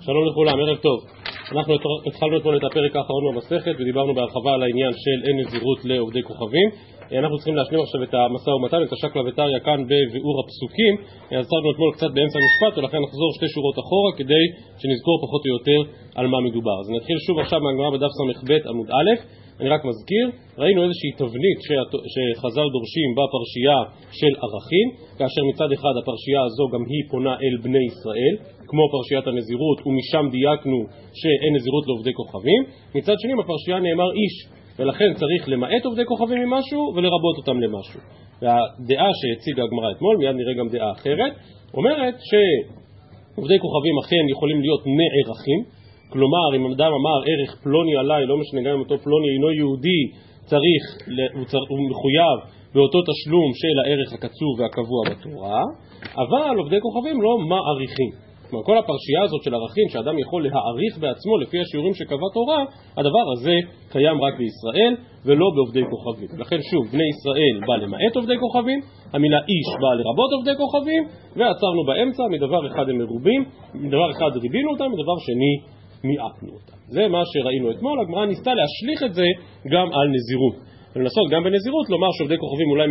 שלום לכולם, ערב טוב. אנחנו התחלנו אתמול את הפרק האחרון במסכת ודיברנו בהרחבה על העניין של אין נזירות לעובדי כוכבים. אנחנו צריכים להשלים עכשיו את המשא ומתן, את השקלא וטריא כאן בביאור הפסוקים. עצרנו אתמול קצת באמצע המשפט ולכן נחזור שתי שורות אחורה כדי שנזכור פחות או יותר על מה מדובר. אז נתחיל שוב עכשיו מהגמרא בדף ס"ב עמוד א'. אני רק מזכיר, ראינו איזושהי תבנית שחז"ל דורשים בפרשייה של ערכין, כאשר מצד אחד הפרשייה הזו גם היא פונה אל בני ישראל, כמו פרשיית הנזירות, ומשם דייקנו שאין נזירות לעובדי כוכבים. מצד שני, בפרשייה נאמר איש, ולכן צריך למעט עובדי כוכבים ממשהו ולרבות אותם למשהו. והדעה שהציגה הגמרא אתמול, מיד נראה גם דעה אחרת, אומרת שעובדי כוכבים אכן יכולים להיות נערכים, כלומר, אם אדם אמר ערך פלוני עליי, לא משנה גם אם אותו פלוני אינו יהודי, הוא מחויב באותו תשלום של הערך הקצוב והקבוע בתורה, אבל עובדי כוכבים לא מעריכים. כלומר, כל הפרשייה הזאת של ערכים שאדם יכול להעריך בעצמו לפי השיעורים שקבע תורה, הדבר הזה קיים רק בישראל ולא בעובדי כוכבים. לכן שוב, בני ישראל בא למעט עובדי כוכבים, המילה איש בא לרבות עובדי כוכבים, ועצרנו באמצע, מדבר אחד הם מרובים, מדבר אחד ריבינו אותם, מדבר שני מיעפנו אותם. זה מה שראינו אתמול, הגמרא ניסתה להשליך את זה גם על נזירות. ולנסות גם בנזירות לומר שעובדי כוכבים אולי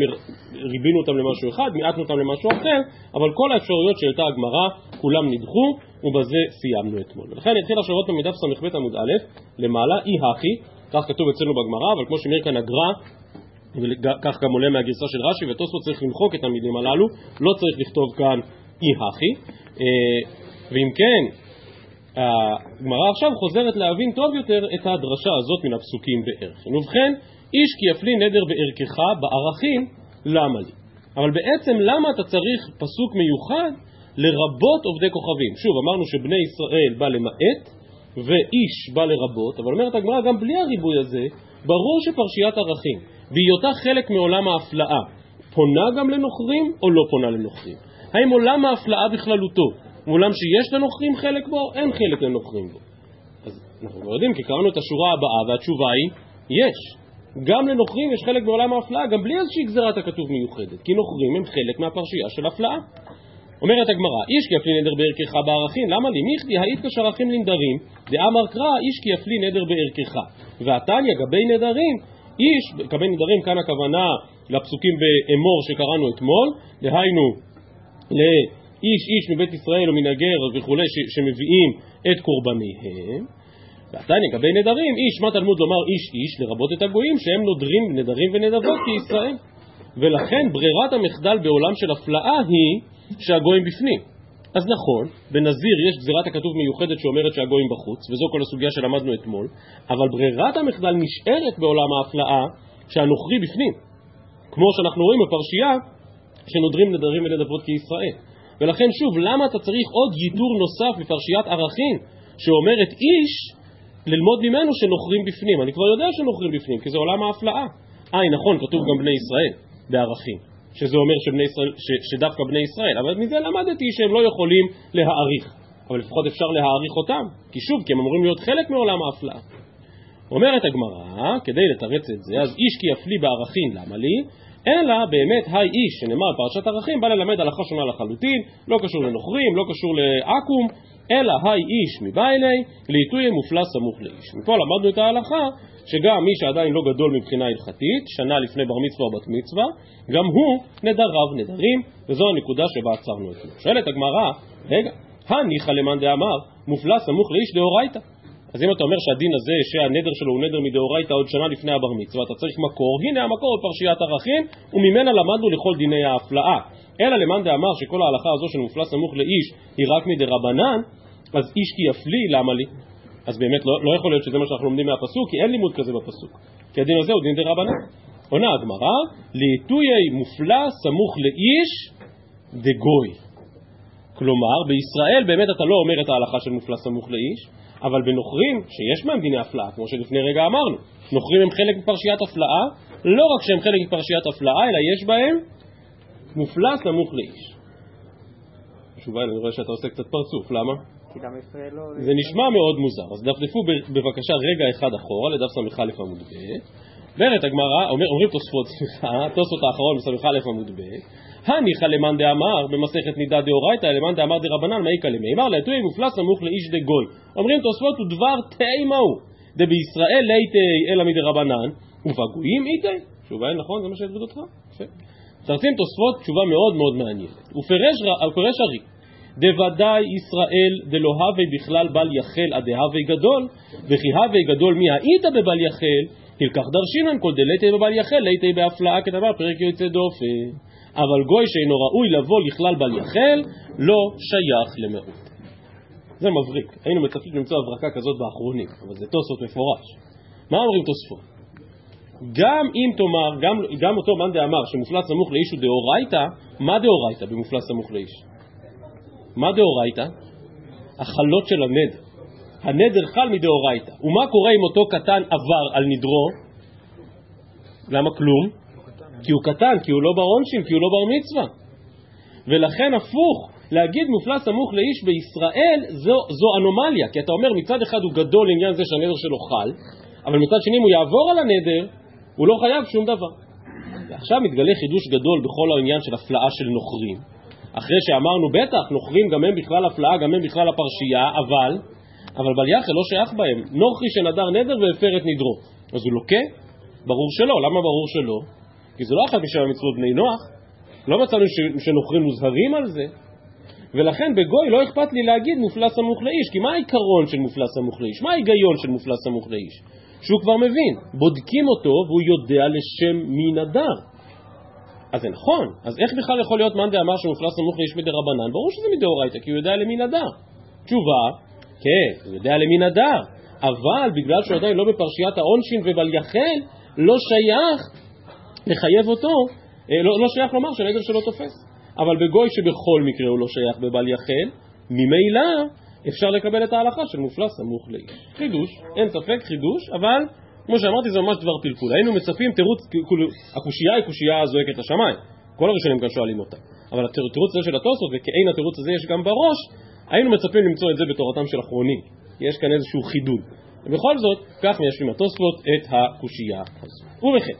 ריבינו אותם למשהו אחד, מיעטנו אותם למשהו אחר, אבל כל האפשרויות שהעלתה הגמרא כולם נדחו, ובזה סיימנו אתמול. ולכן נתחיל עכשיו עוד פעם מדף ס"ב עמוד א', למעלה אי הכי, כך כתוב אצלנו בגמרא, אבל כמו שמיר כאן הגרא, וכך גם עולה מהגרסה של רש"י, ותוספות צריך למחוק את המילים הללו, לא צריך לכתוב כאן אי הכי. ואם כן, הגמרא עכשיו חוזרת להבין טוב יותר את הדרשה הזאת מן הפסוקים בערך. ובכן, איש כי יפלי נדר בערכך בערכים, למה לי? אבל בעצם למה אתה צריך פסוק מיוחד לרבות עובדי כוכבים? שוב, אמרנו שבני ישראל בא למעט ואיש בא לרבות, אבל אומרת הגמרא גם בלי הריבוי הזה, ברור שפרשיית ערכים, בהיותה חלק מעולם ההפלאה, פונה גם לנוכרים או לא פונה לנוכרים? האם עולם ההפלאה בכללותו? מעולם שיש לנוכרים חלק בו, אין חלק לנוכרים בו. אז אנחנו לא יודעים, כי קראנו את השורה הבאה, והתשובה היא, יש. גם לנוכרים יש חלק בעולם ההפלאה, גם בלי איזושהי גזרת הכתוב מיוחדת, כי נוכרים הם חלק מהפרשייה של הפלאה. אומרת הגמרא, איש כי יפלי נדר בערכך בערכין, למה לי? מיכדי היית כשערכים לנדרים, דאמר קרא, איש כי יפלי נדר בערכך. והתניא גבי נדרים, איש, גבי נדרים, כאן הכוונה לפסוקים באמור שקראנו אתמול, דהיינו איש איש מבית ישראל ומן הגר וכו' שמביאים את קורבניהם. והתניא גבי נדרים, איש, מה תלמוד לומר איש איש לרבות את הגויים שהם נודרים נדרים ונדבות כישראל? ולכן ברירת המחדל בעולם של הפלאה היא שהגויים בפנים. אז נכון, בנזיר יש גזירת הכתוב מיוחדת שאומרת שהגויים בחוץ, וזו כל הסוגיה שלמדנו אתמול, אבל ברירת המחדל נשארת בעולם ההפלאה שהנוכרי בפנים, כמו שאנחנו רואים בפרשייה שנודרים נדרים ונדבות כישראל. ולכן שוב, למה אתה צריך עוד ייתור נוסף בפרשיית ערכין שאומרת איש ללמוד ממנו שנוכרים בפנים? אני כבר יודע שנוכרים בפנים, כי זה עולם ההפלאה. נכון, כתוב גם בני ישראל בערכין, שזה אומר שדווקא בני ישראל, אבל מזה למדתי שהם לא יכולים להעריך, אבל לפחות אפשר להעריך אותם, כי שוב, כי הם אמורים להיות חלק מעולם ההפלאה. אומרת הגמרא, כדי לתרץ את זה, אז איש כי יפלי בערכין, למה לי? אלא באמת היי איש שנאמר פרשת ערכים בא ללמד הלכה שונה לחלוטין, לא קשור לנוכרים, לא קשור לעקום, אלא היי איש מבא אלי לעיתוי מופלא סמוך לאיש. ופה למדנו את ההלכה שגם מי שעדיין לא גדול מבחינה הלכתית, שנה לפני בר מצווה או בת מצווה, גם הוא נדריו נדרים, וזו הנקודה שבה עצרנו את זה. שואלת הגמרא, רגע, הניחא למאן דאמר מופלא סמוך לאיש דאורייתא? אז אם אתה אומר שהדין הזה שהנדר שלו הוא נדר מדאורייתא עוד שנה לפני הבר מצווה, אתה צריך מקור, הנה המקור בפרשיית ערכין, וממנה למדנו לכל דיני ההפלאה. אלא למאן דאמר שכל ההלכה הזו של מופלא סמוך לאיש היא רק מדרבנן, אז איש כי יפלי, למה לי? אז באמת לא יכול להיות שזה מה שאנחנו לומדים מהפסוק, כי אין לימוד כזה בפסוק, כי הדין הזה הוא דין דרבנן. עונה הגמרא, לעיתויי מופלא סמוך לאיש דגוי. כלומר, בישראל באמת אתה לא אומר את ההלכה של מופלא סמוך לאיש, אבל בנוכרים שיש מהם דיני הפלאה, כמו שלפני רגע אמרנו, נוכרים הם חלק מפרשיית הפלאה, לא רק שהם חלק מפרשיית הפלאה, אלא יש בהם מופלא סמוך לאיש. שובה, אני רואה שאתה עושה קצת פרצוף, למה? זה נשמע מאוד מוזר, אז דפדפו בבקשה רגע אחד אחורה לדף ס"א עמוד ב', אומרת הגמרא, אומרים תוספות, תוספות האחרון מסמך א' עמוד ב', הניחא למאן דאמר במסכת נידה דאורייתא, למאן דאמר דרבנן מאיכא ליה, אמר להטויה מופלץ סמוך לאיש דגול. אומרים תוספות ודבר תימא הוא, דבישראל ליתי אלא מדרבנן, ובגויים איתי. תשובה אין נכון, זה מה שהדביר אותך? תרצים תוספות תשובה מאוד מאוד מעניינת. ופרש ארי, דוודאי ישראל דלוהווי בכלל בל יחל הדהווי גדול, וכי הווי גדול מי העידה בבל יחל, הלקח דרשינן כל דלתי בבל יחל, ליתי בהפלאה כדבר פרק יוצא דופן. אבל גוי שאינו ראוי לבוא לכלל בל יחל, לא שייך למרות. זה מבריק, היינו מצפים למצוא הברקה כזאת באחרונים, אבל זה תוספות מפורש. מה אומרים תוספות? גם אם תאמר, גם אותו מאן דאמר שמופלץ סמוך לאיש הוא דאורייתא, מה דאורייתא במופלץ סמוך לאיש? מה דאורייתא? החלות של הנדר. הנדר חל מדאורייתא. ומה קורה אם אותו קטן עבר על נדרו? למה כלום? כי הוא קטן, כי הוא לא בר עונשין, כי הוא לא בר מצווה. ולכן הפוך, להגיד מופלץ סמוך לאיש בישראל זו אנומליה, כי אתה אומר מצד אחד הוא גדול לעניין זה שהנדר שלו חל, אבל מצד שני אם הוא יעבור על הנדר הוא לא חייב שום דבר. ועכשיו מתגלה חידוש גדול בכל העניין של הפלאה של נוכרים. אחרי שאמרנו בטח, נוכרים גם הם בכלל הפלאה, גם הם בכלל הפרשייה, אבל בל יחל לא שייך בהם. נוכרי שנדר נדר והפר את נדרו. אז הוא לוקה? ברור שלא. למה ברור שלא? כי זה לא אחת משבע מצוות בני נוח. לא מצאנו שנוכרים מוזהרים על זה. ולכן בגוי לא אכפת לי להגיד מופלס סמוך לאיש, כי מה העיקרון של מופלס סמוך לאיש? מה ההיגיון של מופלס סמוך לאיש? שהוא כבר מבין, בודקים אותו והוא יודע לשם מי נדר. אז זה נכון, אז איך בכלל יכול להיות מאן דאמר שמופלס סמוך לאיש מדרבנן? ברור שזה מדאורייתא, כי הוא יודע למי נדר. תשובה, כן, הוא יודע למי נדר, אבל בגלל שהוא עדיין לא בפרשיית העונשין ובל יחל, לא שייך לחייב אותו, לא שייך לומר שהנדר שלו תופס. אבל בגוי שבכל מקרה הוא לא שייך בבל יחל, ממילא אפשר לקבל את ההלכה של מופלס סמוך לאיש. חידוש, אין ספק חידוש, אבל כמו שאמרתי זה ממש דבר פלפול. היינו מצפים תירוץ, הקושייה היא קושייה זועקת לשמיים, כל הראשונים כאן שואלים אותה, אבל התירוץ הזה של התוספות, וכאין התירוץ הזה יש גם בראש, היינו מצפים למצוא את זה בתורתם של אחרונים, יש כאן איזשהו חידוד, ובכל זאת כך מיישבים התוספות את הקושייה הזאת. ובכן,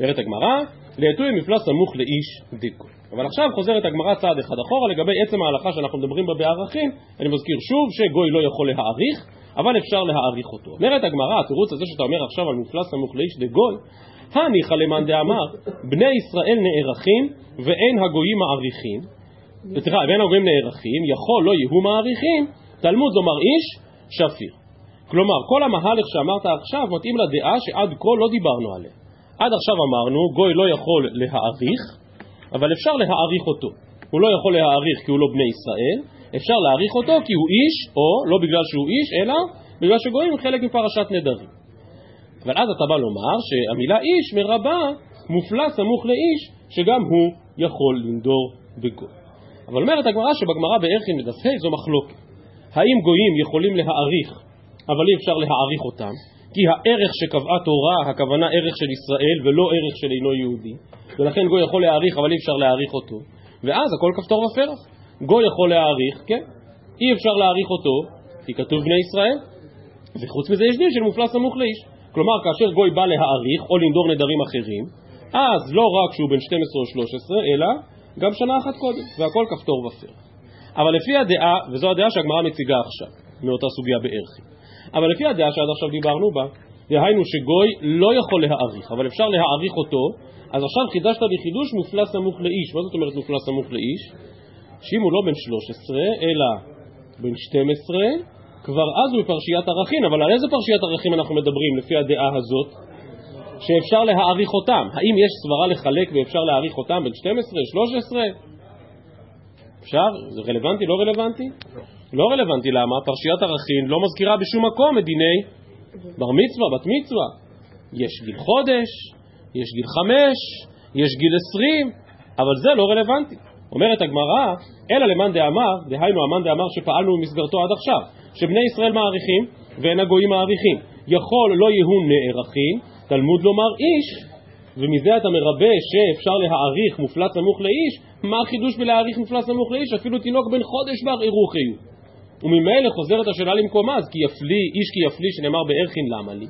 אומרת הגמרא, להטויה מופלס סמוך לאיש דגול. אבל עכשיו חוזרת הגמרא צעד אחד אחורה לגבי עצם ההלכה שאנחנו מדברים בה בערכים. אני מזכיר שוב שגוי לא יכול להעריך, אבל אפשר להעריך אותו. אומרת הגמרא, התירוץ הזה שאתה אומר עכשיו על מופלס סמוך לאיש דגול, הניחא למאן דאמר בני ישראל נערכים ואין הגויים מעריכים, ואין הגויים נערכים, יכול לא יהיו מעריכים, תלמוד לומר איש שפיר. כלומר, כל המהלך שאמרת עכשיו מתאים לדעה שעד כה לא דיברנו עליה. עד עכשיו אמרנו גוי לא יכול להעריך, אבל אפשר להעריך אותו. הוא לא יכול להעריך כי הוא לא בני ישראל, אפשר להעריך אותו כי הוא איש, או לא בגלל שהוא איש, אלא בגלל שגויים חלק מפרשת נדרים. אבל אז אתה בא לומר שהמילה איש מרבה מופלס סמוך לאיש, שגם הוא יכול לנדור בגוי. אבל אומרת הגמרא שבגמרא בערכין מדסה זו מחלוקת. האם גויים יכולים להעריך, אבל אי אפשר להעריך אותם? כי הערך שקבעה תורה, הכוונה ערך של ישראל ולא ערך של אינו יהודי, ולכן גוי יכול להעריך אבל אי אפשר להעריך אותו, ואז הכל כפתור ופרח. גוי יכול להעריך, כן, אי אפשר להעריך אותו כי כתוב בני ישראל, וחוץ מזה יש דין של מופלס סמוך לאיש. כלומר, כאשר גוי בא להעריך או לנדור נדרים אחרים, אז לא רק שהוא בן 12 או 13 אלא גם שנה אחת קודם, והכל כפתור ופרח. אבל לפי הדעה, וזו הדעה שהגמרא מציגה עכשיו מאותה סוגיה בערכין, אבל לפי הדעה שעד עכשיו דיברנו בה, דהיינו שגוי לא יכול להעריך, אבל אפשר להעריך אותו, אז עכשיו חידשת בחידוש מופלס סמוך לאיש. מה זאת אומרת מופלס סמוך לאיש? שאם הוא לא בן 13, אלא בן 12, כבר אז הוא בפרשיית ערכין, אבל על איזה פרשיית ערכין אנחנו מדברים לפי הדעה הזאת? שאפשר להעריך אותם. האם יש סברה לחלק ואפשר להעריך אותם בן 12, 13? אפשר? זה רלוונטי, לא רלוונטי? לא רלוונטי, למה? פרשיית ערכין לא מזכירה בשום מקום את דיני בר מצווה, בת מצווה. יש גיל חודש, יש גיל 5, יש גיל 20, אבל זה לא רלוונטי. אומרת הגמרא, אלא למאן דאמר, דהיינו המאן דאמר שפעלנו במסגרתו עד עכשיו, שבני ישראל מעריכים ואין הגויים מעריכים, יכול לא יהיו נערכים, תלמוד לומר איש, ומזה אתה מרבה שאפשר להעריך מופלס סמוך לאיש. מה החידוש בלהעריך מופלס סמוך לאיש? אפילו תינוק בן חודש בעריכו חיוב. וממילא חוזרת השאלה למקומה, אז כי יפלי, איש כי יפלי, שנאמר בערכין למה לי?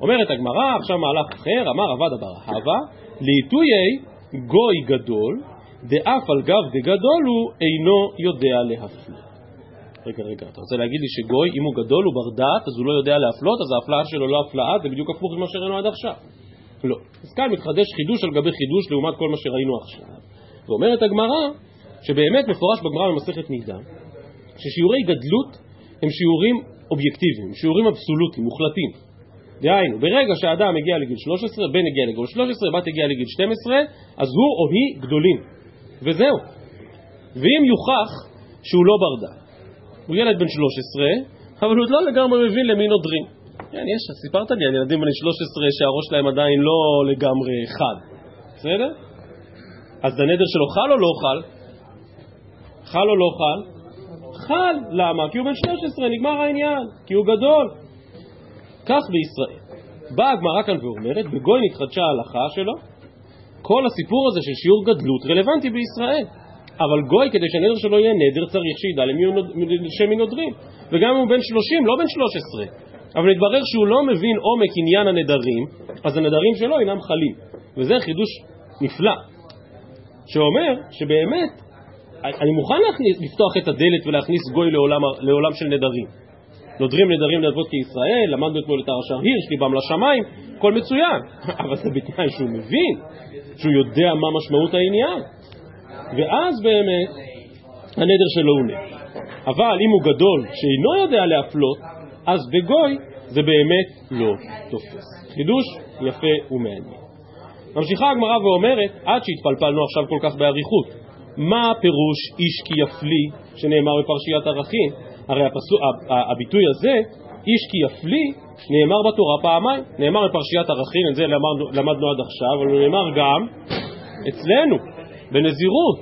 אומרת הגמרא, עכשיו מהלך אחר, אמר עבד הבר הווה, לעיתויי גוי גדול, דאף על גב דגדול הוא אינו יודע להפלות. רגע, אתה רוצה להגיד לי שגוי, אם הוא גדול, הוא ברדעת, אז הוא לא יודע להפלות, אז ההפלאה שלו לא הפלאה, זה בדיוק הפוך ממה שראינו עד עכשיו. לא. אז כאן מתחדש חידוש על גבי חידוש לעומת כל מה שראינו עכשיו. ואומרת הגמרא, שבאמת מפורש בגמרא במסכת נידה, ששיעורי גדלות הם שיעורים אובייקטיביים, שיעורים אבסולוטיים, מוחלטים. דהיינו, ברגע שהאדם הגיע לגיל 13, בן הגיע לגיל 13, בת הגיע לגיל 12, אז הוא או היא גדולים. וזהו. ואם יוכח שהוא לא ברדע, הוא ילד בן 13, אבל הוא לא לגמרי מבין למין עודרים. يعني, יש, סיפרת לי, אני ילדים בן 13 שהראש שלהם עדיין לא לגמרי חד. בסדר? אז הנדר שלו חל או לא חל? חל או לא חל? חל. למה? כי הוא בן 13, נגמר העניין. כי הוא גדול. כך בישראל. באה הגמרא כאן ואומרת, בגוי נתחדשה ההלכה שלו, כל הסיפור הזה של שיעור גדלות רלוונטי בישראל. אבל גוי, כדי שהנדר שלו יהיה נדר, צריך שידע למי נודרים. וגם אם הוא בן 30, לא בן 13. אבל התברר שהוא לא מבין עומק עניין הנדרים, אז הנדרים שלו אינם חלים. וזה חידוש נפלא. שאומר שבאמת, אני מוכן לפתוח את הדלת ולהכניס גוי לעולם של נדרים. נדרים נדבות כישראל, למדנו אתמול את הרש"ר הירש, ליבם לשמיים, כל מצוין. אבל זה בתנאי שהוא מבין, שהוא יודע מה משמעות העניין. ואז באמת הנדר שלו הוא נדר. אבל אם הוא גדול שאינו יודע להפלות, אז בגוי זה באמת לא תופס. חידוש יפה ומעניין. ממשיכה הגמרא ואומרת, עד שהתפלפלנו עכשיו כל כך בעריכות, מה פירוש איש כי יפלי שנאמר בפרשיית ערכין? הרי הביטוי הזה, איש כי יפלי, נאמר בתורה פעמיים. נאמר בפרשיית ערכין, את זה למדנו עד עכשיו, אבל הוא נאמר גם אצלנו בנזירות,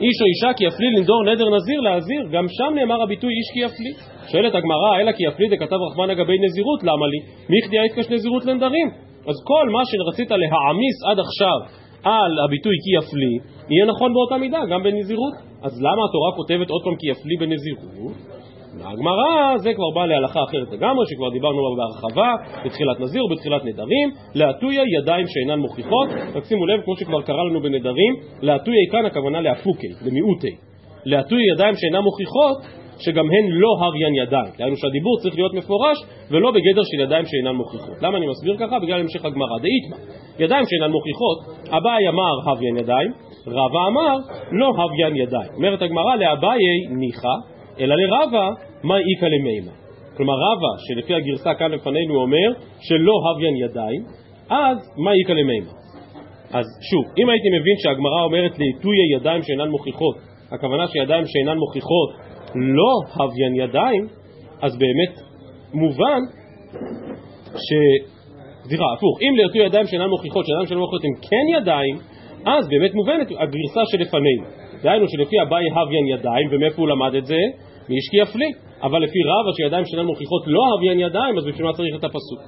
איש או אישה כי יפלי לנדור נדר נזיר להזיר, גם שם נאמר הביטוי איש כי יפלי. שואלת הגמרא, אלא כי יפלי דכתב רחמן אגבי נזירות, למה לי? מי יחדיה התקש נזירות לנדרים? אז כל מה שרצית להעמיס עד עכשיו על הביטוי כי יפלי, יהיה נכון באותה מידה, גם בנזירות. אז למה התורה כותבת עוד פעם כי יפלי בנזירות? הגמרא זה כבר בא להלכה אחרת לגמרי, שכבר דיברנו בהרחבה, בתחילת נזיר ובתחילת נדרים, להטויה ידיים שאינן מוכיחות. רק שימו לב, כמו שכבר קרה לנו בנדרים, להטויה כאן הכוונה להפוקי, למיעוטי. להטויה ידיים שאינן מוכיחות, שגם הן לא הריין ידיים. דהיינו שהדיבור צריך להיות מפורש, ולא בגדר של ידיים שאינן מוכיחות. למה אני מסביר ככה? בגלל המשך הגמרא דאיתמה. ידיים שאינן מוכיחות, אביי אמר הריין ידיים, רבא אמר לא הריין ידיים. אומרת הגמרא, לאביי ניחא, אלא לרבה, מה איקה למימה? כלומר רבה, שלפי הגרסה כאן לפנינו אומר, שלא הוויין ידיים, אז מה איקה למימה? אז שוב, אם הייתי מבין שהגמרא אומרת לעיתויי ידיים שאינן מוכיחות, הכוונה שידיים שאינן מוכיחות לא הוויין ידיים, אז באמת מובן סליחה, הפוך, אם לעיתויי ידיים שאינן מוכיחות, שידיים שאינן מוכיחות הם כן ידיים, אז באמת מובנת הגרסה שלפנינו. דהיינו שלפי אביי הוויין ידיים, ומאיפה הוא למד את זה? מאיש כי יפלי. אבל לפי רבא שידיים שאינן מוכיחות לא הוויין ידיים, אז בשביל מה צריך את הפסוק?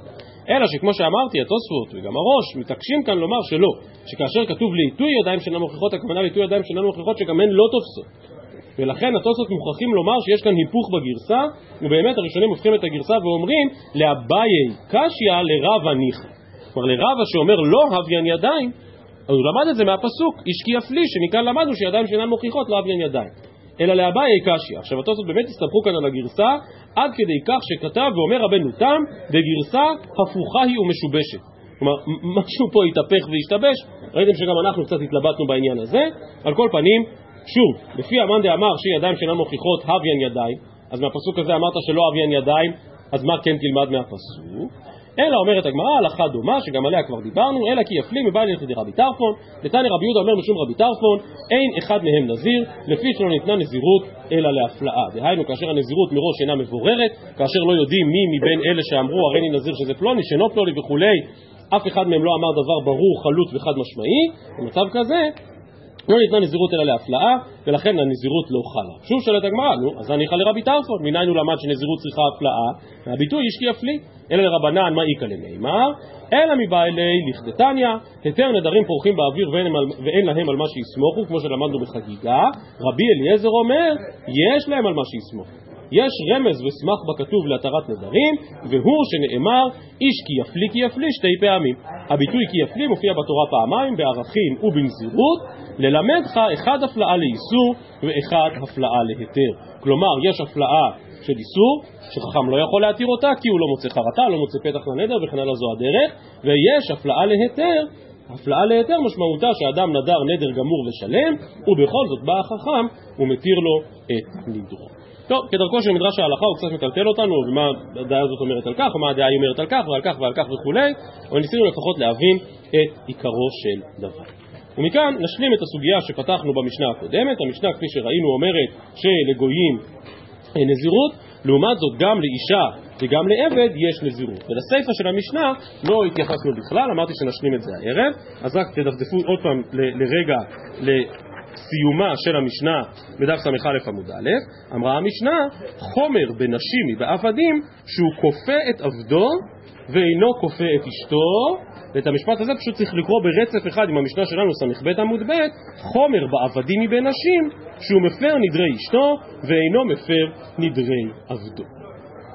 אלא שכמו שאמרתי, התוספות וגם הראש מתעקשים כאן לומר שלא, שכאשר כתוב לעיתוי ידיים שאינן מוכיחות, הכוונה לעיתוי ידיים שאינן מוכיחות שגם הן לא תופסות. ולכן התוספות מוכרחים לומר שיש כאן היפוך בגרסה, ובאמת הראשונים הופכים את הגרסה ואומרים לאביי קשיא לרבא ניחא. כלומר לרבא שאומר לא הוויין ידיים, אז הוא למד את זה מהפסוק, איש כי יפלי, שמכאן למדנו שידיים שאינן מוכיחות לא הוויין ידיים. אלא לאביי קשיא. עכשיו התוספות באמת הסתפרו כאן על הגרסה, עד כדי כך שכתב ואומר רבנו תם, בגרסה הפוכה היא ומשובשת. כלומר, משהו פה התהפך והשתבש, ראיתם שגם אנחנו קצת התלבטנו בעניין הזה. על כל פנים, שוב, לפי המאן דאמר שידיים שאינן מוכיחות הוויין ידיים, אז מהפסוק הזה אמרת שלא הוויין ידיים, אז מה כן תלמד מהפסוק? אלא אומרת הגמרא, הלכה דומה, שגם עליה כבר דיברנו, אלא כי יפלי מבעל ילכת רבי טרפון, נתן רבי יהודה אומר משום רבי טרפון, אין אחד מהם נזיר, לפי שלא ניתנה נזירות אלא להפלאה. דהיינו, כאשר הנזירות מראש אינה מבוררת, כאשר לא יודעים מי מבין אלה שאמרו, הרי אני נזיר שזה פלוני, שאינו פלוני וכולי, אף אחד מהם לא אמר דבר ברור, חלוט וחד משמעי, במצב כזה, לא ניתנה נזירות אלא להפלאה, ולכן הנזירות לא חלה. שוב שאלת הגמרא, אז אני חלה לרבי טרפון, מניין הוא למד שנזירות צריכה הפלאה, והביטוי איש כי יפלי, אלא לרבנן מה איקה למימה, אלא מבעלי לכדתניא, היתר נדרים פורחים באוויר ואין להם על מה שיסמוכו, כמו שלמדנו בחגיגה, רבי אליעזר אומר, יש להם על מה שיסמוכו. יש רמז וסמך בכתוב להתרת נדרים, והוא שנאמר איש כי יפלי כי יפלי שתי פעמים. הביטוי כי יפלי מופיע בתורה פעמיים, בערכים ובנזירות, ללמדך אחד הפלאה לאיסור ואחד הפלאה להיתר. כלומר יש הפלאה של איסור שחכם לא יכול להתיר אותה כי הוא לא מוצא חרטה, לא מוצא פתח לנדר וכן הלאה, זו הדרך, ויש הפלאה להיתר. הפלאה להיתר משמעותה שאדם נדר נדר גמור ושלם, ובכל זאת בא החכם ומתיר לו את נדרו. טוב, כדרכו של מדרש ההלכה הוא קצת מטלטל אותנו, ומה הדעה הזאת אומרת על כך, ומה הדעה היא אומרת על כך, ועל כך ועל כך וכולי, אבל ניסינו לפחות להבין את עיקרו של דבר. ומכאן נשלים את הסוגיה שפתחנו במשנה הקודמת. המשנה כפי שראינו אומרת שלגויים נזירות, לעומת זאת גם לאישה וגם לעבד יש נזירות. ולספר של המשנה לא התייחסנו בכלל, אמרתי שנשלים את זה הערב, אז רק תדפדפו עוד פעם לרגע לסיומה של המשנה בדף ס"א עמוד א'. אמרה המשנה, חומר בנשים ובעבדים שהוא כופה את עבדו ואינו כופה את אשתו, ואת המשפט הזה פשוט צריך לקרוא ברצף אחד עם המשנה שלנו ס"ב עמוד ב', חומר בעבדים ובנשים שהוא מפר נדרי אשתו ואינו מפר נדרי עבדו.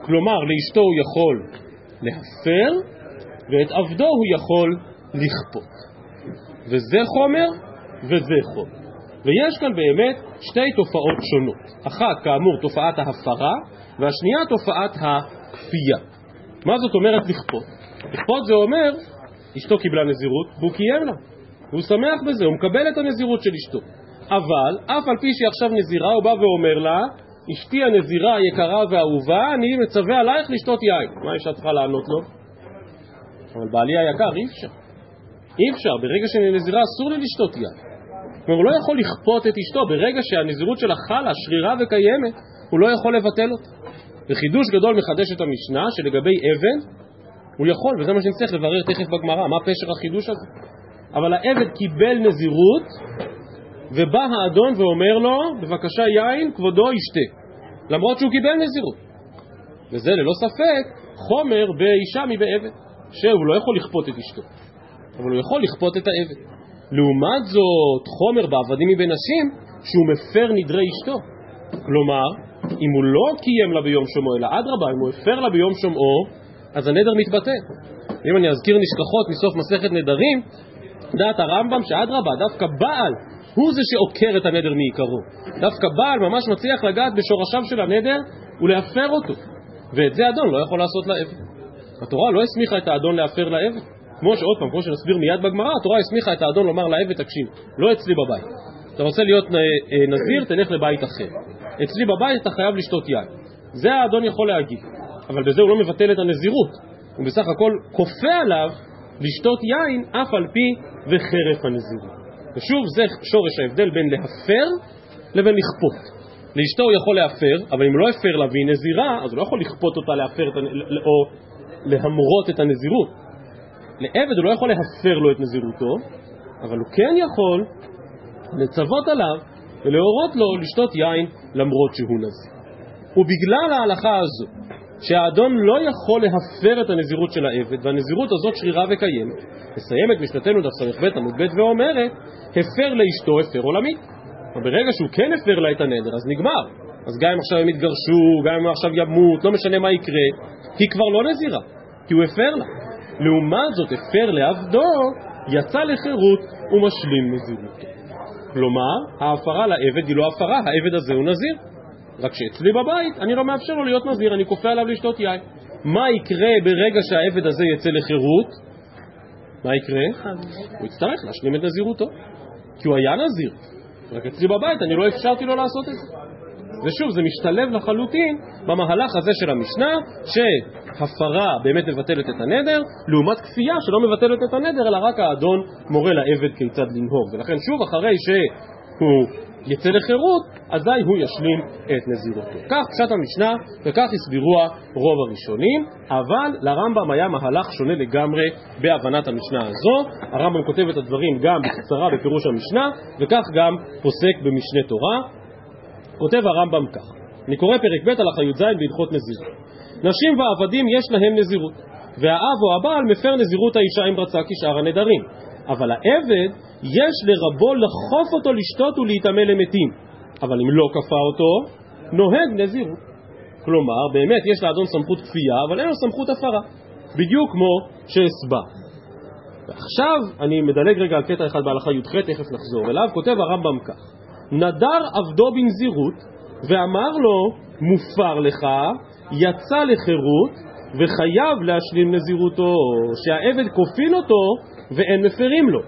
כלומר, לאשתו הוא יכול להפר, ואת עבדו הוא יכול לכפות. וזה חומר, וזה חומר. ויש כאן באמת שתי תופעות שונות. אחת, כאמור, תופעת ההפרה, והשנייה, תופעת הכפייה. מה זאת אומרת לכפות? לכפות זה אומר, אשתו קיבלה נזירות, והוא קיים לה. והוא שמח בזה, הוא מקבל את הנזירות של אשתו. אבל, אף על פי שהיא עכשיו נזירה, הוא בא ואומר לה, אשתי הנזירה היקרה והאהובה, אני מצווה עלייך לשתות יין. מה אישה צריכה לענות לו? אבל בעלי היקר, אי אפשר. אי אפשר, ברגע שאני נזירה אסור לי לשתות יין. כלומר, הוא לא יכול לכפות את אשתו. ברגע שהנזירות שלה חלה, שרירה וקיימת, הוא לא יכול לבטל אותה. וחידוש גדול מחדש את המשנה, שלגבי אבן, הוא יכול, וזה מה שנצטרך לברר תכף בגמרא, מה פשר החידוש הזה. אבל העבד קיבל נזירות, ובא האדון ואומר לו, בבקשה יין, כבודו ישתה. למרות שהוא קיבל נזירות. וזה ללא ספק חומר באישה מבעבד, שהוא לא יכול לכפות את אשתו, אבל הוא יכול לכפות את העבד. לעומת זאת, חומר בעבדים מבנשים, שהוא מפר נדרי אשתו. כלומר, אם הוא לא קיים לה ביום שמו, אלא אדרבה, אם הוא הפר לה ביום שמו, אז הנדר מתבטא. אם אני אזכיר נשכחות מסוף מסכת נדרים, דעת הרמב"ם שאדרבה, דווקא בעל, הוא זה שעוקר את הנדר מעיקרו. דווקא בעל ממש מצליח לגעת בשורשיו של הנדר ולהפר אותו. ואת זה האדון לא יכול לעשות לעבד. התורה לא הסמיכה את האדון להפר לעבד. כמו שעוד פעם, כמו שנסביר מיד בגמרא, התורה הסמיכה את האדון לומר לעבד, תקשיב, לא אצלי בבית. אתה רוצה להיות נזיר, תלך לבית אחר. אצלי בבית אתה חייב לשתות יין. זה האדון יכול להגיד. אבל בזה הוא לא מבטל את הנזירות. הוא בסך הכל כופה עליו לשתות יין אף על פי וחרף הנזירות. ושוב, זה שורש ההבדל בין להפר לבין לכפות. לאשתו הוא יכול להפר, אבל אם לא הפר לה והיא נזירה, אז הוא לא יכול לכפות אותה להפר או להמרות את הנזירות. לעבד הוא לא יכול להפר לו את נזירותו, אבל הוא כן יכול לצוות עליו ולהורות לו לשתות יין למרות שהוא נזיר. ובגלל ההלכה הזו, שהאדון לא יכול להפר את הנזירות של העבד, והנזירות הזאת שרירה וקיימת, מסיימת משנתנו דף ס"ב עמוד ב' ואומרת, הפר לאשתו הפר עולמי. וברגע שהוא כן הפר לה את הנדר, אז נגמר. אז גם אם עכשיו הם יתגרשו, גם אם עכשיו ימות, לא משנה מה יקרה, היא כבר לא נזירה, כי הוא הפר לה. לעומת זאת, הפר לעבדו, יצא לחירות ומשלים נזירותו. כלומר, ההפרה לעבד היא לא הפרה, העבד הזה הוא נזיר. רק שאצלי בבית אני לא מאפשר לו להיות נזיר, אני כופה עליו לשתות יין. מה יקרה ברגע שהעבד הזה יצא לחירות? מה יקרה? הוא יצטרך להשלים את נזירותו, כי הוא היה נזיר. רק אצלי בבית אני לא אפשרתי לו לעשות את זה. ושוב, זה משתלב לחלוטין במהלך הזה של המשנה, שהפרה באמת מבטלת את הנדר, לעומת כפייה שלא מבטלת את הנדר, אלא רק האדון מורה לעבד כיצד לנהוג. ולכן שוב, אחרי שהוא יצא לחירות, אזי הוא ישלים את נזירותו. כך פשט המשנה, וכך הסבירוה רוב הראשונים, אבל לרמב"ם היה מהלך שונה לגמרי בהבנת המשנה הזו. הרמב"ם כותב את הדברים גם בקצרה בפירוש המשנה, וכך גם פוסק במשנה תורה. כותב הרמב"ם כך, אני קורא פרק ב' הלכה י"ז בהלכות נזירות. נשים ועבדים יש להם נזירות, והאב או הבעל מפר נזירות האישה אם רצה כשאר הנדרים. אבל העבד יש לרבו לחוף אותו לשתות ולהתאמה למתים, אבל אם לא כפה אותו נוהג נזירות. כלומר, באמת יש לאדון סמכות כפייה, אבל אין לו סמכות הפרה. בדיוק כמו שהסבא. ועכשיו אני מדלג רגע על קטע אחד בהלכה י"ח, תכף נחזור אליו. כותב הרמב"ם כך: נדר עבדו בנזירות ואמר לו מופר לך, יצא לחירות וחייב להשלים נזירותו, שהעבד כופין אותו ואין מפרים לו,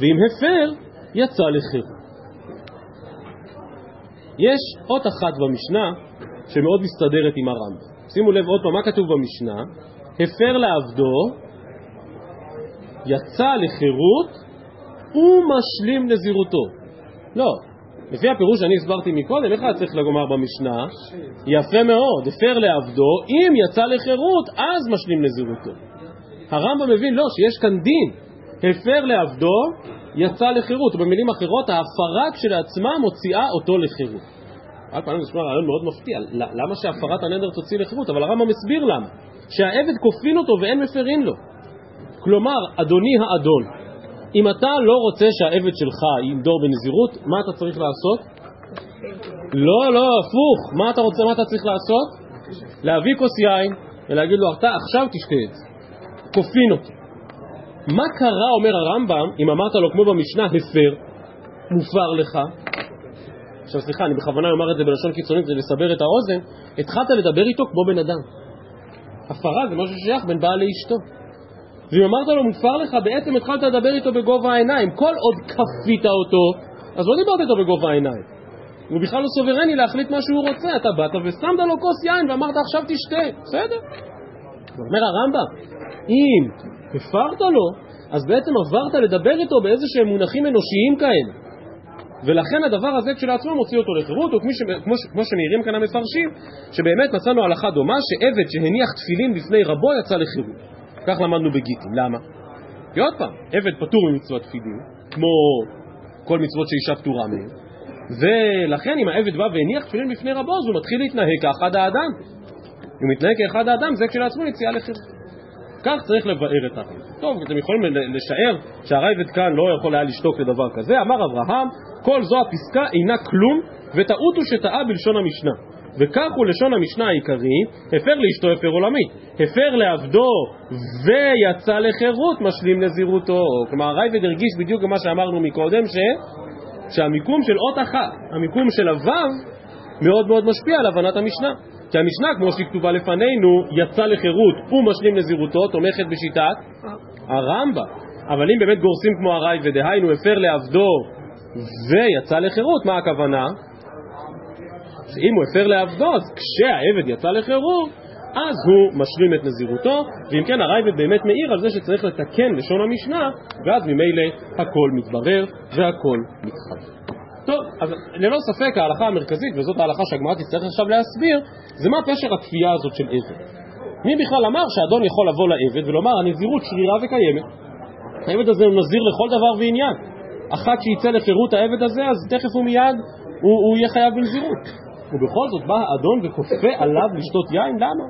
ואם הפר יצא לחירות. יש עוד אחת במשנה שמאוד מסתדרת עם הרמב"ם. שימו לב עוד פעם מה כתוב במשנה: הפר לעבדו, יצא לחירות ומשלים נזירותו. לא, לפי הפירוש שאני הסברתי מקודם, איך צריך לומר במשנה? יפה מאוד, הפר לעבדו, אם יצא לחירות אז משלים נזירותו. הרמב"ם מבין לא, שיש כאן דין, הפר לעבדו יצא לחירות, ובמילים אחרות ההפרה כשלעצמה מוציאה אותו לחירות. על פעמים נשמע רעיון מאוד מפתיע, למה שהפרת הנדר תוציא לחירות? אבל הרמב"ם מסביר למה, שהעבד כופין אותו ואין מפרים לו. כלומר, אדוני האדון, אם אתה לא רוצה שהעבד שלך ינדור בנזירות, מה אתה צריך לעשות? לא, לא, הפוך. מה אתה רוצה, מה אתה צריך לעשות? להביא כוס יין ולהגיד לו, אתה עכשיו תשתה את זה. כופין אותי. מה קרה, אומר הרמב"ם, אם אמרת לו כמו במשנה, הפר, מופר לך? עכשיו סליחה, אני בכוונה אומר את זה בלשון קיצונית, זה לסבר את האוזן. התחלת לדבר איתו כמו בן אדם. הפרה זה משהו שייך בין בעל לאשתו. ואם אמרת לו מופר לך, בעצם התחלת לדבר איתו בגובה העיניים. כל עוד כפית אותו, אז לא דיברת איתו בגובה העיניים. הוא בכלל לא סוברני להחליט מה שהוא רוצה. אתה באת ושמת לו כוס יין ואמרת עכשיו תשתה, בסדר? אומר הרמב"ם, אם הפרת לו, אז בעצם עברת לדבר איתו באיזה שהם מונחים אנושיים כאלה, ולכן הדבר הזה כשלעצמו מוציא אותו לחירות. וכמו שמעירים כאן המפרשים, שבאמת מצאנו הלכה דומה, שעבד שהניח תפילין בפני רבו יצא לחירות. כך למדנו בגיטים. למה? כי עוד פעם, עבד פטור ממצוות תפילין, כמו כל מצוות שאישה פטורה מהן, ולכן אם העבד בא והניח תפילין בפני רבו, אז הוא מתחיל להתנהג כאחד האדם. אם מתנהג כאחד האדם, זה כשלעצמו יציאה לחירות. כך צריך לבאר את הרמב"ם. טוב, אתם יכולים לשער שהרמב"ם כאן לא יכול היה לשתוק לדבר כזה. אמר אברהם, כל זו הפסקה אינה כלום, וטעות הוא שטעה בלשון המשנה. וכך הוא לשון המשנה העיקרי, הפר לאשתו הפר עולמי, הפר לעבדו ויצא לחירות משלים נזירותו. כלומר הרייבד הרגיש בדיוק מה שאמרנו מקודם, שהמיקום של אות אחת, המיקום של הוו, מאוד מאוד משפיע על הבנת המשנה, כי המשנה כמו שהיא כתובה לפנינו, יצא לחירות ומשלים נזירותו, תומכת בשיטת הרמב"ם. אבל אם באמת גורסים כמו הרייבד, דהיינו הפר לעבדו ויצא לחירות, מה הכוונה? שאם הוא הפר לעבדו, אז כשהעבד יצא לחירות, אז הוא משלים את נזירותו. ואם כן, הרייבד באמת מאיר על זה שצריך לתקן לשון המשנה, ואז ממילא הכל מתברר והכל מתחבר. טוב, אז ללא ספק ההלכה המרכזית, וזאת ההלכה שהגמרא תצטרך עכשיו להסביר, זה מה פשר הכפייה הזאת של עבד. מי בכלל אמר שהאדון יכול לבוא לעבד ולומר, הנזירות שרירה וקיימת, העבד הזה הוא נזיר לכל דבר ועניין, אחת שיצא לחירות העבד הזה, אז תכף ומיד הוא יהיה חייב בנזירות. ובכל זאת בא האדון וכופה עליו לשתות יין, למה?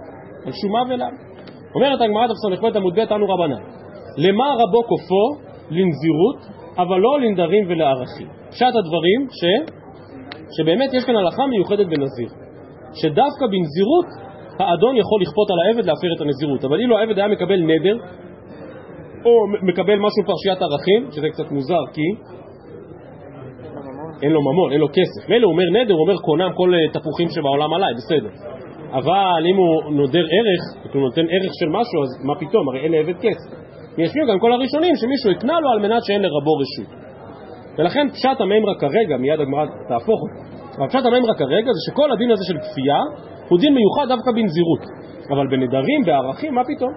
על שומה ולמה? אומרת הגמרא דף ס"ב עמוד ב', תנו רבנן, למה רבו כופו? לנזירות, אבל לא לנדרים ולערכים. פשט הדברים שבאמת יש כאן הלכה מיוחדת בנזיר, שדווקא בנזירות האדון יכול לכפות על העבד להפר את הנזירות. אבל אילו העבד היה מקבל נדר או מקבל משהו פרשיית ערכים, שזה קצת מוזר כי אין לו ממון, אין לו כסף. מילא הוא אומר נדר, הוא אומר קונם כל תפוחים שבעולם עליי, בסדר. אבל אם הוא נודר ערך, הוא נותן ערך של משהו, אז מה פתאום? הרי אין לעבד כסף. ישמיעו גם כל הראשונים שמישהו יקנה לו על מנת שאין לרבו רשות. ולכן פשט הממרה כרגע, מיד הגמרא תהפוך אותה, אבל פשט הממרה כרגע זה שכל הדין הזה של כפייה הוא דין מיוחד דווקא בנזירות. אבל בנדרים, בערכים, מה פתאום?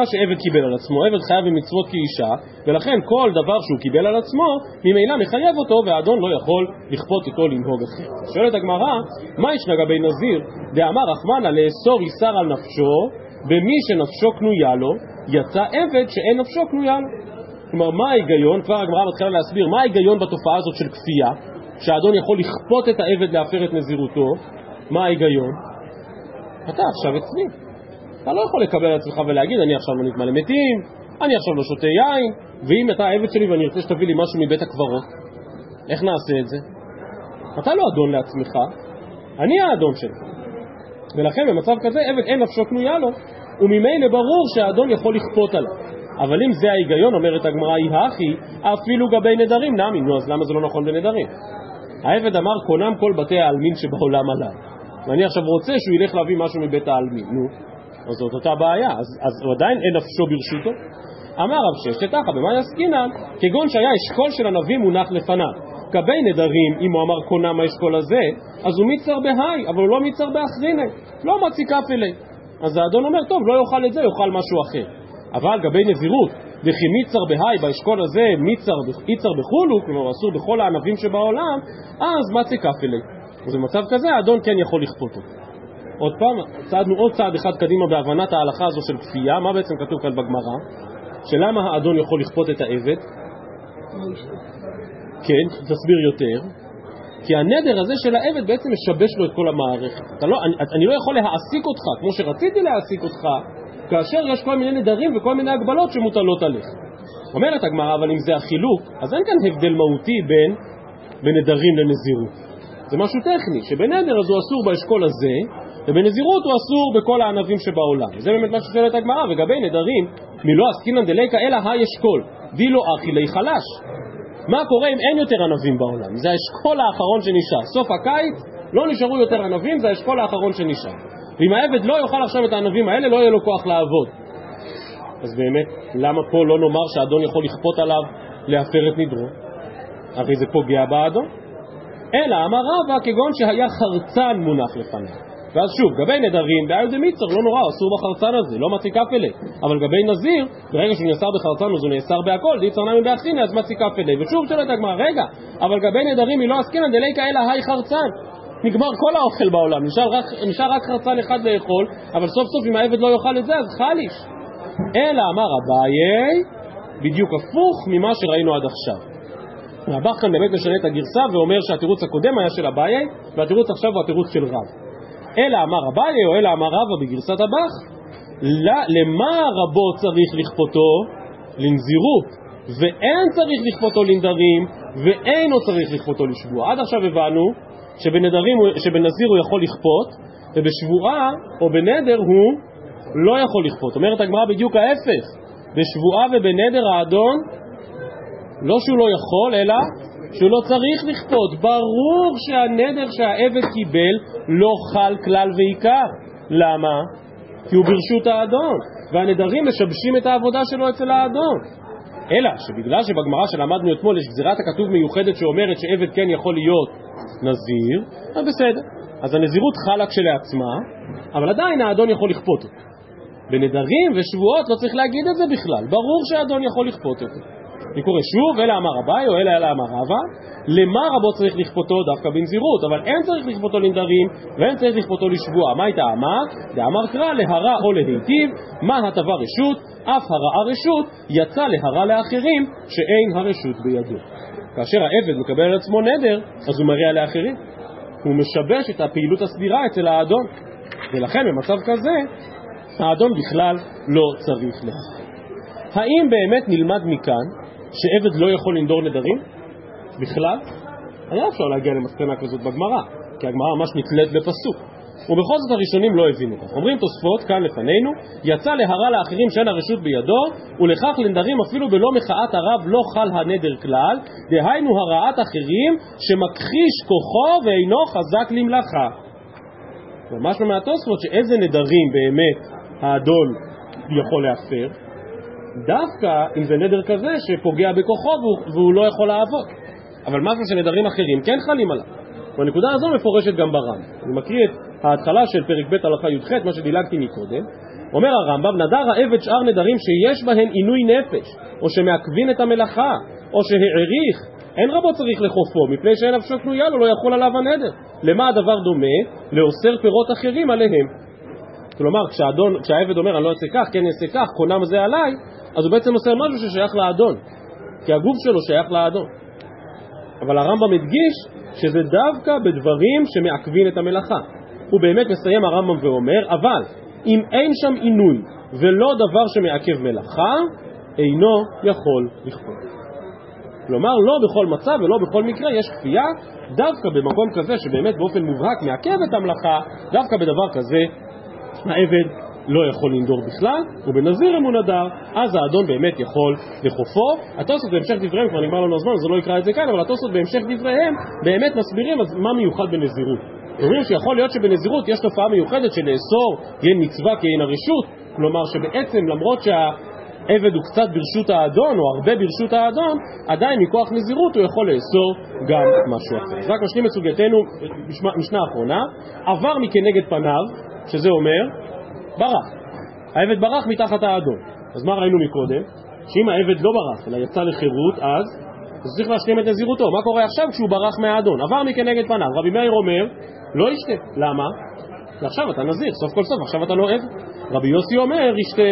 מה שעבד קיבל על עצמו, עבד חייב במצוות כאישה, ולכן כל דבר שהוא קיבל על עצמו, ממילא מחייב אותו, והאדון לא יכול לכפות איתו לנהוג אחר. שואלת הגמרא, מה יש לגבי נזיר? דאמר רחמנא, לאסור איסר על נפשו, במי שנפשו קנויה לו, יצא עבד שאין נפשו קנויה לו. כלומר, מה ההיגיון? כבר הגמרא מתחילה להסביר, מה ההיגיון בתופעה הזאת של כפייה, שהאדון יכול לכפות את העבד להפר את נזירותו? מה ההיגיון? אתה עכשיו אצלי. אתה לא יכול לקבל על עצמך ולהגיד, אני עכשיו לא נתמלא מתים, אני עכשיו לא שותה יין, ואם אתה העבד שלי ואני רוצה שתביא לי משהו מבית הקברות, איך נעשה את זה? אתה לא אדון לעצמך, אני האדון שלך. ולכן במצב כזה עבד אין נפשו קנויה לו, וממילא ברור שהאדון יכול לכפות עליו. אבל אם זה ההיגיון, אומרת הגמרא, יהי אפילו גבי נדרים נמי, נו אז למה זה לא נכון בנדרים? העבד אמר קונם כל בתי העלמין שבעולם עליי, ואני עכשיו רוצה שהוא ילך להביא משהו מבית העלמין, נו אז זאת אותה בעיה, אז הוא עדיין אין נפשו ברשותו. אמר רב ששת תחא במה יסקינן, כגון שהיה אשכול של הנביא מונח לפניו, כבי נדרים, אם הוא אמר קונם האשכול הזה, אז הוא מיצר בהי, אבל הוא לא מיצר באחריני, לא מציקה פלי, אז האדון אומר טוב, לא יאכל את זה, יאכל משהו אחר. אבל גבי נזירות, וכי מיצר בהי, באשכול הזה מיצר בחולו, כלומר אסור בכל הענבים שבעולם, אז מציקה פלי. אז במצב כזה האדון כן יכול לכפות אותו. עוד פעם, צעדנו עוד צעד אחד קדימה בהבנת ההלכה הזו של כפייה. מה בעצם כתוב כאן בגמרא? שלמה האדון יכול לכפות את העבד? כן, תסביר יותר. כי הנדר הזה של העבד בעצם משבש לו את כל המערכת. אני לא יכול להעסיק אותך כמו שרציתי להעסיק אותך, כאשר יש כל מיני נדרים וכל מיני הגבלות שמוטלות עליך. אומרת הגמרא, אבל אם זה החילוק, אז אין כאן הבדל מהותי בין נדרים לנזירות. זה משהו טכני, שבנדר אז הוא אסור באשכול הזה, ובנזירות הוא אסור בכל הענבים שבעולם. זה באמת מה ששואלת הגמרא, וגבי נדרים, מלא עסקינן דליקה אלא האשכול, דילו אכילי חלש. מה קורה אם אין יותר ענבים בעולם? זה האשכול האחרון שנשאר. סוף הקיץ לא נשארו יותר ענבים, זה האשכול האחרון שנשאר. ואם העבד לא יאכל עכשיו את הענבים האלה, לא יהיה לו כוח לעבוד. אז באמת, למה פה לא נאמר שהאדון יכול לכפות עליו להפר את נדרו? הרי זה פוגע באדון. אלא אמר רבא, כגון שהיה חרצן מונח לפניו. ואז שוב, גבי נדרים, בעיה זה מיצר, לא נורא, אסור בחרצן הזה, לא מציקה פלי. אבל גבי נזיר, ברגע שהוא נאסר בחרצן, אז הוא נאסר בהכל, די צרנמי באחסיני, אז מציקה פלי. ושוב, שואלת הגמרא, רגע, אבל גבי נדרים היא לא עסקינן, דליקה אלא היי חרצן. נגמר כל האוכל בעולם, נשאר רק חרצן אחד לאכול, אבל סוף סוף אם העבד לא יאכל את זה, אז חליש. אלא אמר אביי, בדיוק הפוך ממה שראינו עד עכשיו. רבא כאן באמת משנה את הגרסה ואומר שהתירוץ הקודם היה של אביי, והתירוץ עכשיו הוא התירוץ של רב. אלא אמר אביי או אלא אמר רבא בגרסת הבח, למה רבו צריך לכפותו? לנזירות, ואין צריך לכפותו לנדרים, ואין הוא צריך לכפותו לשבועה. עד עכשיו הבנו שבנזיר הוא יכול לכפות, ובשבועה או בנדר הוא לא יכול לכפות. אומרת הגמרא בדיוק ההפך, בשבועה ובנדר האדון, לא שהוא לא יכול, אלא שהוא לא צריך לכפות. ברור שהנדר שהעבד קיבל לא חל כלל ועיקר. למה? כי הוא ברשות האדון, והנדרים משבשים את העבודה שלו אצל האדון. אלא שבגלל שבגמרא שלמדנו אתמול יש גזירת הכתוב מיוחדת שאומרת שעבד כן יכול להיות נזיר, אז בסדר, אז הנזירות חלה כשלעצמה, אבל עדיין האדון יכול לכפות אותו. בנדרים ושבועות לא צריך להגיד את זה בכלל, ברור שהאדון יכול לכפות אותו. אני קורא שוב, אלא אמר אביי או אלא אמר רבא, למה רבו צריך לכפותו דווקא בנזירות, אבל אין צריך לכפותו לנדרים ואין צריך לכפותו לשבוע. מה הייתה אמר? דאמר קרא להרע או להיטיב, מה הטבה רשות, אף הרעה רשות, יצא להרע לאחרים שאין הרשות בידו. כאשר העבד מקבל על עצמו נדר, אז הוא מרע לאחרים, הוא משבש את הפעילות הסדירה אצל האדון, ולכן במצב כזה האדון בכלל לא צריך להרע. האם באמת נלמד מכאן שעבד לא יכול לנדור נדרים? בכלל? היה אפשר להגיע למסקנה כזאת בגמרא, כי הגמרא ממש נתלית בפסוק. ובכל זאת הראשונים לא הבינו כך. אומרים תוספות כאן לפנינו, יצא להרע לאחרים שאין הרשות בידו, ולכך לנדרים אפילו בלא מחאת הרב לא חל הנדר כלל, דהיינו הרעת אחרים שמכחיש כוחו ואינו חזק למלאכה. ממש לא מהתוספות שאיזה נדרים באמת האדון יכול להפר, דווקא אם זה נדר כזה שפוגע בכוחו והוא לא יכול לעבוד, אבל משהו שנדרים אחרים כן חלים עליו. והנקודה הזו מפורשת גם ברמב"ם. אני מקריא את ההתחלה של פרק ב' הלכה י"ח, מה שדילגתי מקודם. אומר הרמב"ם, נדר העבד שאר נדרים שיש בהן עינוי נפש, או שמעכבים את המלאכה, או שהעריך, אין רבו צריך לחופו מפני שאין נפשו קנויה לו, לא יכול עליו הנדר. למה הדבר דומה? לאוסר פירות אחרים עליהם. כלומר, כשהעבד אומר אני לא אעשה כך, כן אעשה כך, קונם זה עליי, אז הוא בעצם עושה משהו ששייך לאדון, כי הגוף שלו שייך לאדון. אבל הרמב"ם מדגיש שזה דווקא בדברים שמעכבים את המלאכה. הוא באמת מסיים הרמב"ם ואומר, אבל אם אין שם עינוי ולא דבר שמעכב מלאכה, אינו יכול לכפות. כלומר, לא בכל מצב ולא בכל מקרה יש כפייה, דווקא במקום כזה שבאמת באופן מובהק מעכב את המלאכה, דווקא בדבר כזה העבד לא יכול לנדור בכלל, ובנזיר אם הוא נדר, אז האדון באמת יכול לחופו. התוספות בהמשך דבריהם, כבר נגמר לנו הזמן, אז לא יקרא את זה כאן, אבל התוספות בהמשך דבריהם באמת מסבירים אז מה מיוחד בנזירות. אומרים שיכול להיות שבנזירות יש תופעה מיוחדת של לאסור, יין מצווה כיין הרשות, כלומר שבעצם למרות שהעבד הוא קצת ברשות האדון, או הרבה ברשות האדון, עדיין מכוח נזירות הוא יכול לאסור גם משהו אחר. אז רק משלים את סוגייתנו, משנה האחרונה, עבר מכנגד פניו, שזה אומר ברח. העבד ברח מתחת האדון. אז מה ראינו מקודם? שאם העבד לא ברח, אלא יצא לחירות, אז צריך להשלים את נזירותו. מה קורה עכשיו כשהוא ברח מהאדון? עבר מכנגד פניו. רבי מאיר אומר, לא ישתה. למה? עכשיו אתה נזיר, סוף כל סוף, עכשיו אתה לא עבד. רבי יוסי אומר, ישתה,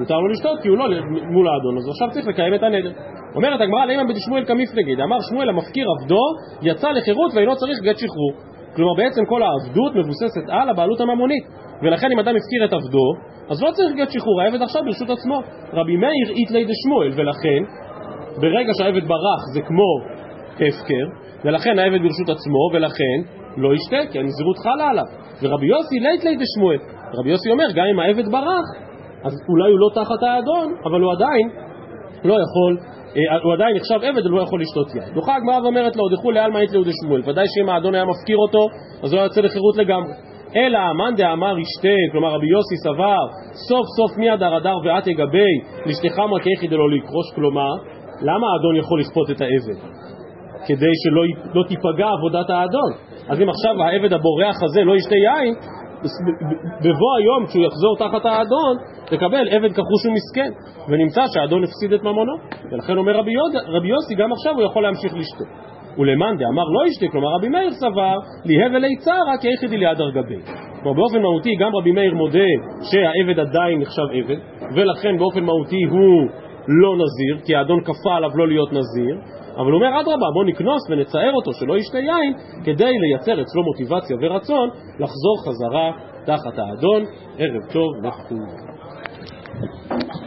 מותר לו לשתות, כי הוא לא מול האדון, אז עכשיו צריך לקיים את הנדר. אומרת הגמרא, למה בית שמואל כמפלגד? אמר שמואל המפקיר עבדו, יצא לחירות ואינו צריך גט שחרור. כלומר, בעצם כל העבדות מבוססת על הבעלות הממונית. ולכן אם אדם הפקיר את עבדו, אז לא צריך גט שחרור, העבד עכשיו ברשות עצמו. רבי מאיר איתלי דשמואל, ולכן ברגע שהעבד ברח זה כמו הפקר, ולכן העבד ברשות עצמו, ולכן לא ישתה, כי הנזירות חלה עליו. ורבי יוסי איתלי דשמואל, רבי יוסי אומר, גם אם העבד ברח, אז אולי הוא לא תחת האדון, אבל הוא עדיין לא יכול, הוא עדיין נחשב עבד, הוא לא יכול לשתות יין. נוחה הגמרא ואומרת לו, דחו לאלמא איתלי דשמואל, ודאי שאם האדון היה מפקיר אותו, אז הוא היה יוצא לחירות לגמרי. אלא אמן דאמר ישתה, כלומר רבי יוסי סבר, סוף סוף מיד הרדר ואת יגבי, לשתך מרקי כדי לא לקרוש, כלומר, למה האדון יכול לכפות את העבד? כדי שלא תיפגע עבודת האדון. אז אם עכשיו העבד הבורח הזה לא ישתה יין, בבוא היום כשהוא יחזור תחת האדון, תקבל עבד כחוש ומסכן, ונמצא שהאדון הפסיד את ממונו. ולכן אומר רבי יוסי, גם עכשיו הוא יכול להמשיך לשתה. ולמאן דאמר לא ישתה, כלומר רבי מאיר סבר להבל עצה רק יחידי ליד ארגבי. כלומר באופן מהותי גם רבי מאיר מודה שהעבד עדיין נחשב עבד, ולכן באופן מהותי הוא לא נזיר, כי האדון כפה עליו לא להיות נזיר, אבל הוא אומר אדרבה, בוא נקנוס ונצער אותו שלא ישתה יין, כדי לייצר אצלו מוטיבציה ורצון לחזור חזרה תחת האדון. ערב טוב לכולם.